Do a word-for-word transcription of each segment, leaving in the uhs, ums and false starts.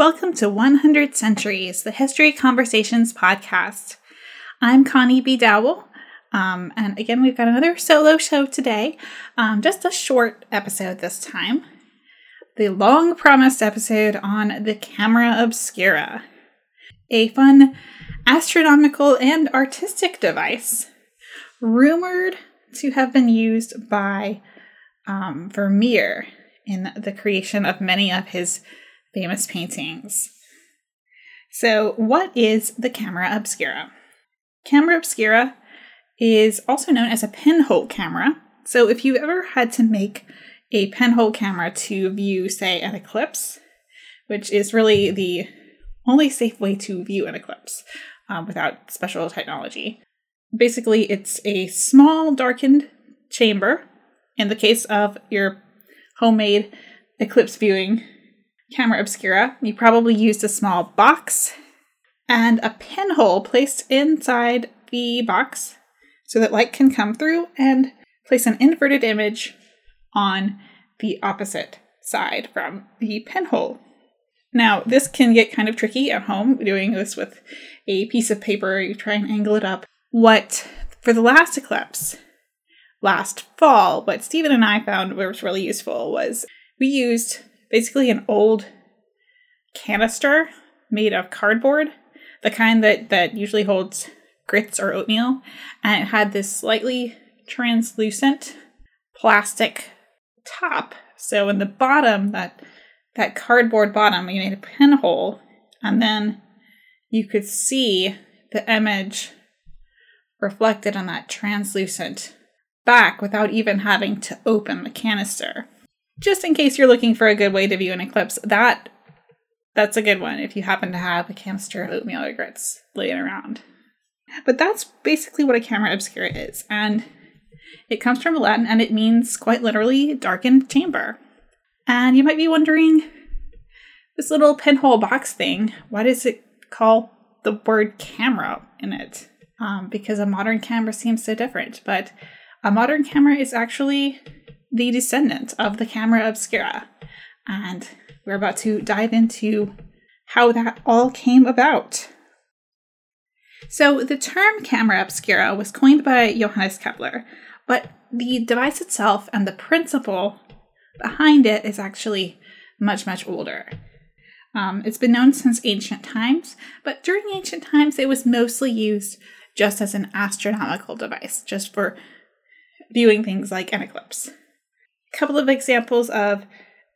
Welcome to one hundred Centuries, the History Conversations podcast. I'm Connie B. Dowell, um, and again, we've got another solo show today, um, just a short episode this time. The long-promised episode on the camera obscura, a fun astronomical and artistic device rumored to have been used by um, Vermeer in the creation of many of his famous paintings. So, what is the camera obscura? Camera obscura is also known as a pinhole camera. So, if you ever had to make a pinhole camera to view, say, an eclipse, which is really the only safe way to view an eclipse um, without special technology, basically, it's a small, darkened chamber. In the case of your homemade eclipse viewing camera obscura, you probably used a small box and a pinhole placed inside the box so that light can come through and place an inverted image on the opposite side from the pinhole. Now, this can get kind of tricky at home, doing this with a piece of paper. You try and angle it up. What, for the last eclipse, last fall, what Stephen and I found was really useful was we used basically an old canister made of cardboard, the kind that, that usually holds grits or oatmeal, and it had this slightly translucent plastic top. So in the bottom, that that cardboard bottom, we made a pinhole, and then you could see the image reflected on that translucent back without even having to open the canister. Just in case you're looking for a good way to view an eclipse, that that's a good one if you happen to have a canister of oatmeal or grits laying around. But that's basically what a camera obscura is, and it comes from Latin, and it means quite literally darkened chamber. And you might be wondering, this little pinhole box thing, why does it call the word camera in it? Um, because a modern camera seems so different, but a modern camera is actually the descendant of the camera obscura. And we're about to dive into how that all came about. So the term camera obscura was coined by Johannes Kepler, but the device itself and the principle behind it is actually much, much older. Um, it's been known since ancient times, but during ancient times it was mostly used just as an astronomical device, just for viewing things like an eclipse. A couple of examples of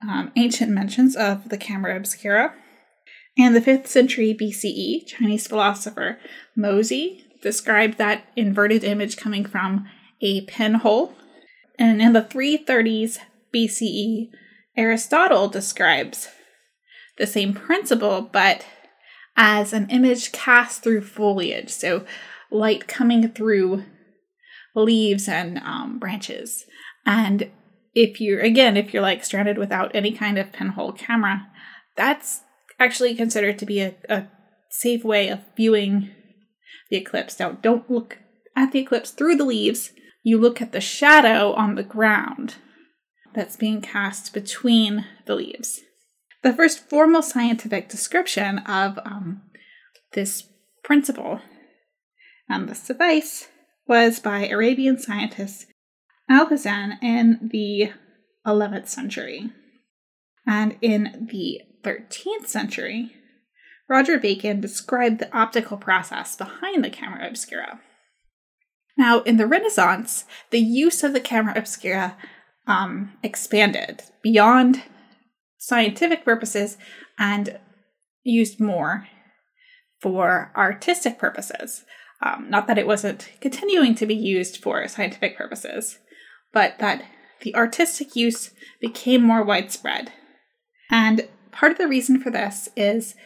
um, ancient mentions of the camera obscura. In the fifth century B C E, Chinese philosopher Mozi described that inverted image coming from a pinhole. And in the three thirties B C E, Aristotle describes the same principle, but as an image cast through foliage. So light coming through leaves and um, branches. And if you're, again, if you're like stranded without any kind of pinhole camera, that's actually considered to be a, a safe way of viewing the eclipse. Now, don't look at the eclipse through the leaves. You look at the shadow on the ground that's being cast between the leaves. The first formal scientific description of um, this principle and this device was by Arabian scientist Al-Hazen in the eleventh century. And in the thirteenth century, Roger Bacon described the optical process behind the camera obscura. Now, in the Renaissance, the use of the camera obscura um, expanded beyond scientific purposes and used more for artistic purposes. Um, not that it wasn't continuing to be used for scientific purposes, but that the artistic use became more widespread. And part of the reason for this is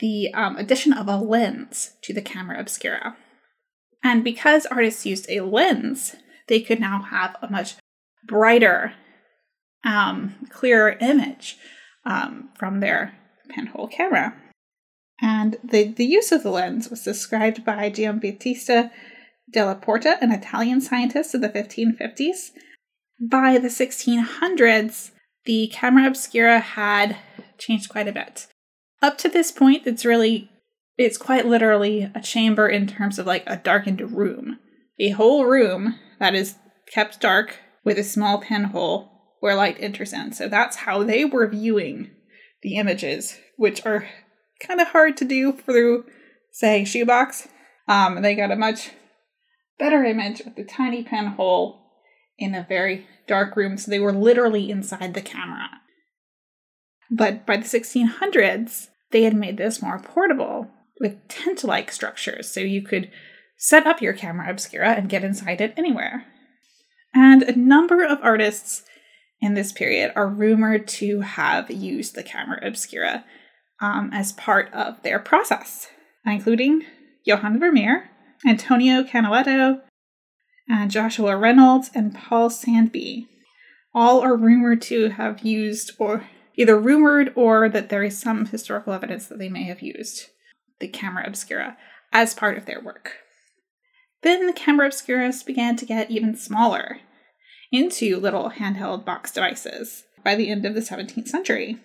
the um, addition of a lens to the camera obscura. And because artists used a lens, they could now have a much brighter, um, clearer image um, from their pinhole camera. And the, the use of the lens was described by Giambattista della Porta, an Italian scientist of the fifteen fifties. By the sixteen hundreds, the camera obscura had changed quite a bit. up to this point, it's really, it's quite literally a chamber in terms of like a darkened room. A whole room that is kept dark with a small pinhole where light enters in. So that's how they were viewing the images, which are kind of hard to do through, say, shoebox. Um, they got a much better image with the tiny pinhole in a very dark room. So they were literally inside the camera. But by the sixteen hundreds, they had made this more portable with tent-like structures. So you could set up your camera obscura and get inside it anywhere. And a number of artists in this period are rumored to have used the camera obscura um, as part of their process, including Johannes Vermeer, Antonio Canaletto, and Joshua Reynolds, and Paul Sandby. All are rumored to have used, or either rumored or that there is some historical evidence that they may have used the camera obscura as part of their work. Then the camera obscuras began to get even smaller, into little handheld box devices by the end of the seventeenth century.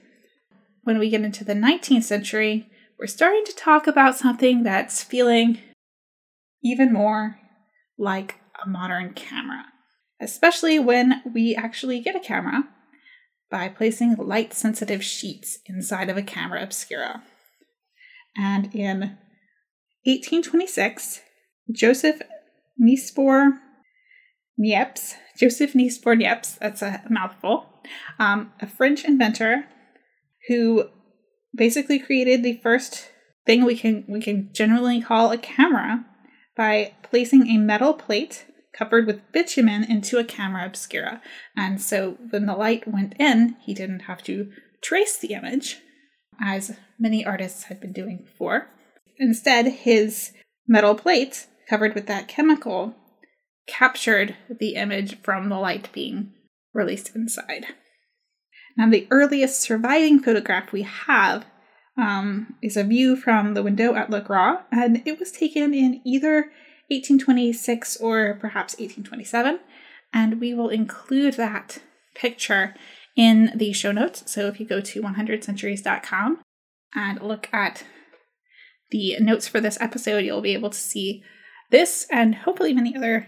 When we get into the nineteenth century, we're starting to talk about something that's feeling even more like a modern camera, especially when we actually get a camera by placing light-sensitive sheets inside of a camera obscura. And in eighteen twenty-six, Joseph Nicéphore Niépce, Joseph Nicéphore Niépce, that's a mouthful, um, a French inventor who basically created the first thing we can we can generally call a camera by placing a metal plate covered with bitumen into a camera obscura. And so when the light went in, he didn't have to trace the image, as many artists had been doing before. Instead, his metal plate covered with that chemical captured the image from the light being released inside. Now, the earliest surviving photograph we have um, is a view from the window at Le Gras, and it was taken in either eighteen twenty-six or perhaps eighteen twenty-seven, and we will include that picture in the show notes. So if you go to one hundred centuries dot com and look at the notes for this episode, you'll be able to see this and hopefully many other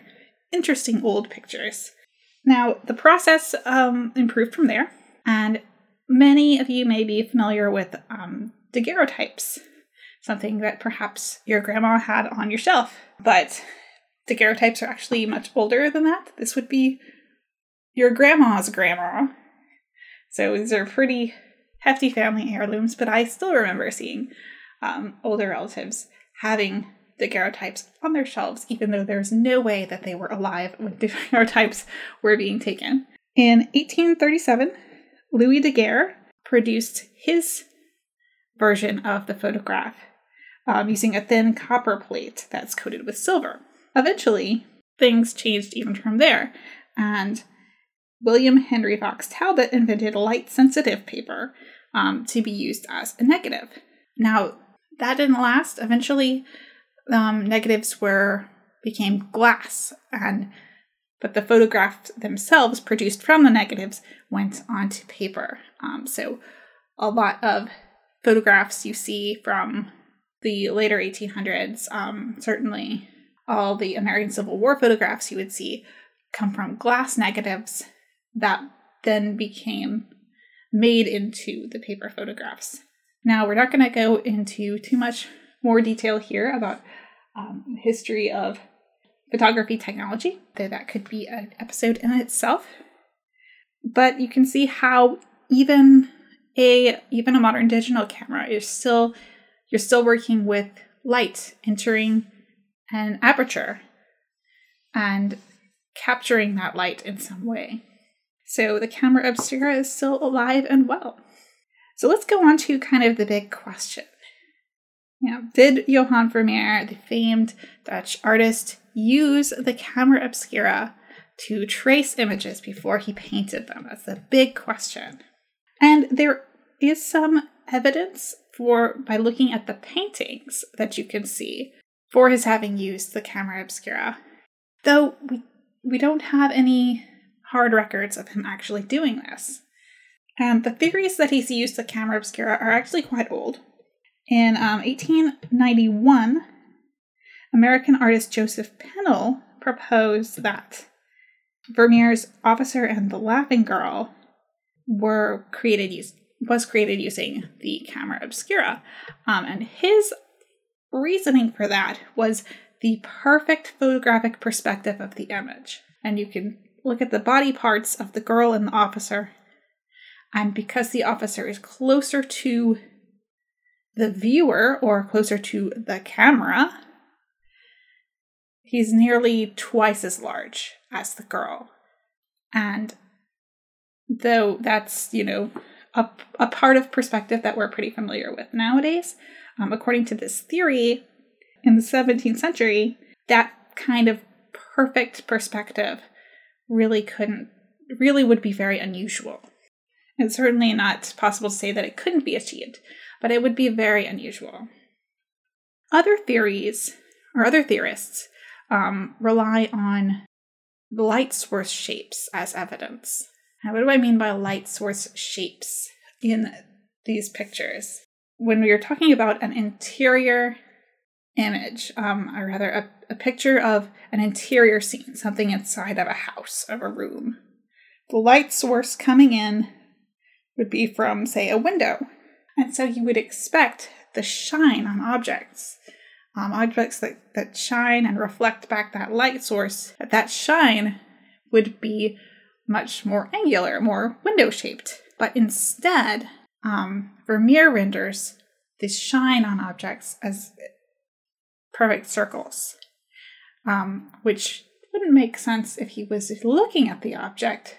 interesting old pictures. Now, the process um, improved from there, and many of you may be familiar with um, daguerreotypes, something that perhaps your grandma had on your shelf. But daguerreotypes are actually much older than that. This would be your grandma's grandma. So these are pretty hefty family heirlooms, but I still remember seeing Um, older relatives having daguerreotypes on their shelves, even though there's no way that they were alive when daguerreotypes were being taken. In eighteen thirty-seven, Louis Daguerre produced his version of the photograph um, using a thin copper plate that's coated with silver. Eventually, things changed even from there, and William Henry Fox Talbot invented light-sensitive paper um, to be used as a negative. Now, that didn't last. Eventually, um, negatives were became glass, and but the photographs themselves produced from the negatives went onto paper. Um, so a lot of photographs you see from the later eighteen hundreds, um, certainly all the American Civil War photographs you would see come from glass negatives that then became made into the paper photographs. Now, we're not going to go into too much more detail here about um, the history of photography technology, though that could be an episode in itself. But you can see how even a even a modern digital camera is still you're still working with light entering an aperture and capturing that light in some way. So the camera obscura is still alive and well. So let's go on to kind of the big question. Now, did Johannes Vermeer, the famed Dutch artist, use the camera obscura to trace images before he painted them? That's the big question. And there is some evidence for, by looking at the paintings that you can see, for his having used the camera obscura. Though we, we don't have any hard records of him actually doing this. And the theories that he's used the camera obscura are actually quite old. In um, eighteen ninety-one, American artist Joseph Pennell proposed that Vermeer's Officer and the Laughing Girl were created use, was created using the camera obscura. Um, and his reasoning for that was the perfect photographic perspective of the image. And you can look at the body parts of the girl and the officer. And because the officer is closer to the viewer or closer to the camera, he's nearly twice as large as the girl. And though that's, you know, a, a part of perspective that we're pretty familiar with nowadays, um, according to this theory, in the seventeenth century, that kind of perfect perspective really couldn't, really would be very unusual. It's certainly not possible to say that it couldn't be achieved, but it would be very unusual. Other theories, or other theorists, um, rely on light source shapes as evidence. Now, what do I mean by light source shapes in these pictures? When we are talking about an interior image, um, or rather a, a picture of an interior scene, something inside of a house, of a room, the light source coming in would be from, say, a window. And so you would expect the shine on objects, um, objects that, that shine and reflect back that light source, that that shine would be much more angular, more window-shaped. But instead, um, Vermeer renders the shine on objects as perfect circles, um, which wouldn't make sense if he was looking at the object,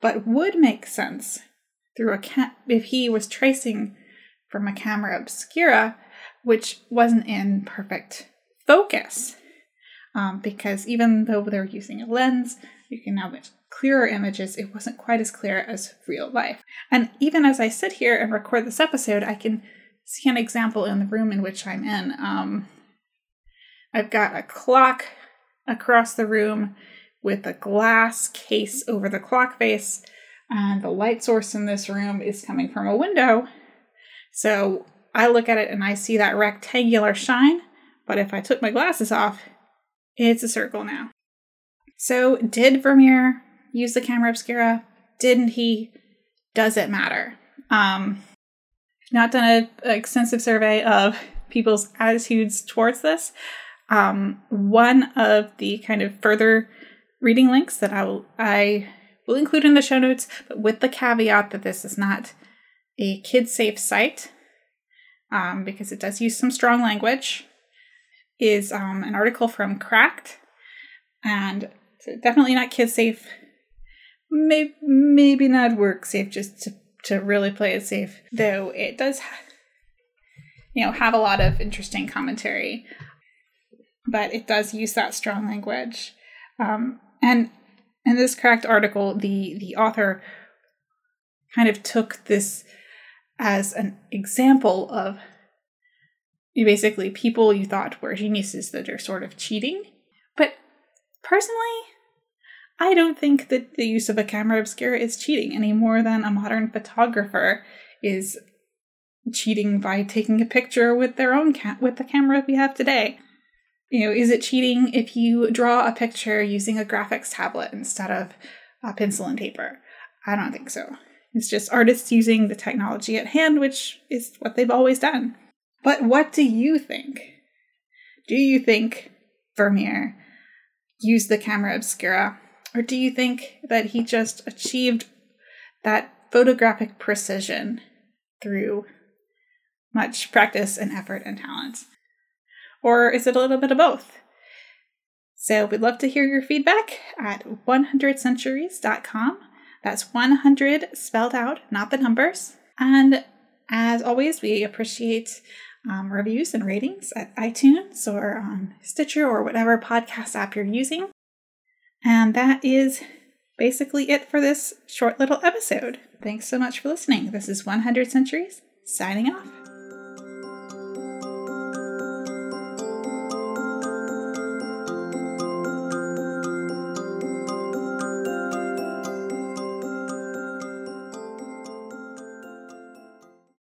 but would make sense through a ca- if he was tracing from a camera obscura, which wasn't in perfect focus, um, because even though they're using a lens, you can now get clearer images. It wasn't quite as clear as real life. And even as I sit here and record this episode, I can see an example in the room in which I'm in. Um, I've got a clock across the room with a glass case over the clock face. And the light source in this room is coming from a window. So I look at it and I see that rectangular shine. But if I took my glasses off, it's a circle now. So did Vermeer use the camera obscura? Didn't he? Does it matter? Um, not done an extensive survey of people's attitudes towards this. Um, one of the kind of further reading links that I will... I We'll include in the show notes, but with the caveat that this is not a kid-safe site, um, because it does use some strong language, is um, an article from Cracked, and definitely not kid-safe, maybe, maybe not work-safe, just to, to really play it safe, though it does, you know, have a lot of interesting commentary, but it does use that strong language. Um, and In this Cracked article, the, the author kind of took this as an example of basically people you thought were geniuses that are sort of cheating. But personally, I don't think that the use of a camera obscura is cheating any more than a modern photographer is cheating by taking a picture with their own ca- with the camera we have today. You know, is it cheating if you draw a picture using a graphics tablet instead of a pencil and paper? I don't think so. It's just artists using the technology at hand, which is what they've always done. But what do you think? Do you think Vermeer used the camera obscura? Or do you think that he just achieved that photographic precision through much practice and effort and talent? Or is it a little bit of both? So we'd love to hear your feedback at one hundred centuries dot com. That's one hundred spelled out, not the numbers. And as always, we appreciate um, reviews and ratings at iTunes or on Stitcher or whatever podcast app you're using. And that is basically it for this short little episode. Thanks so much for listening. This is one hundred Centuries, signing off.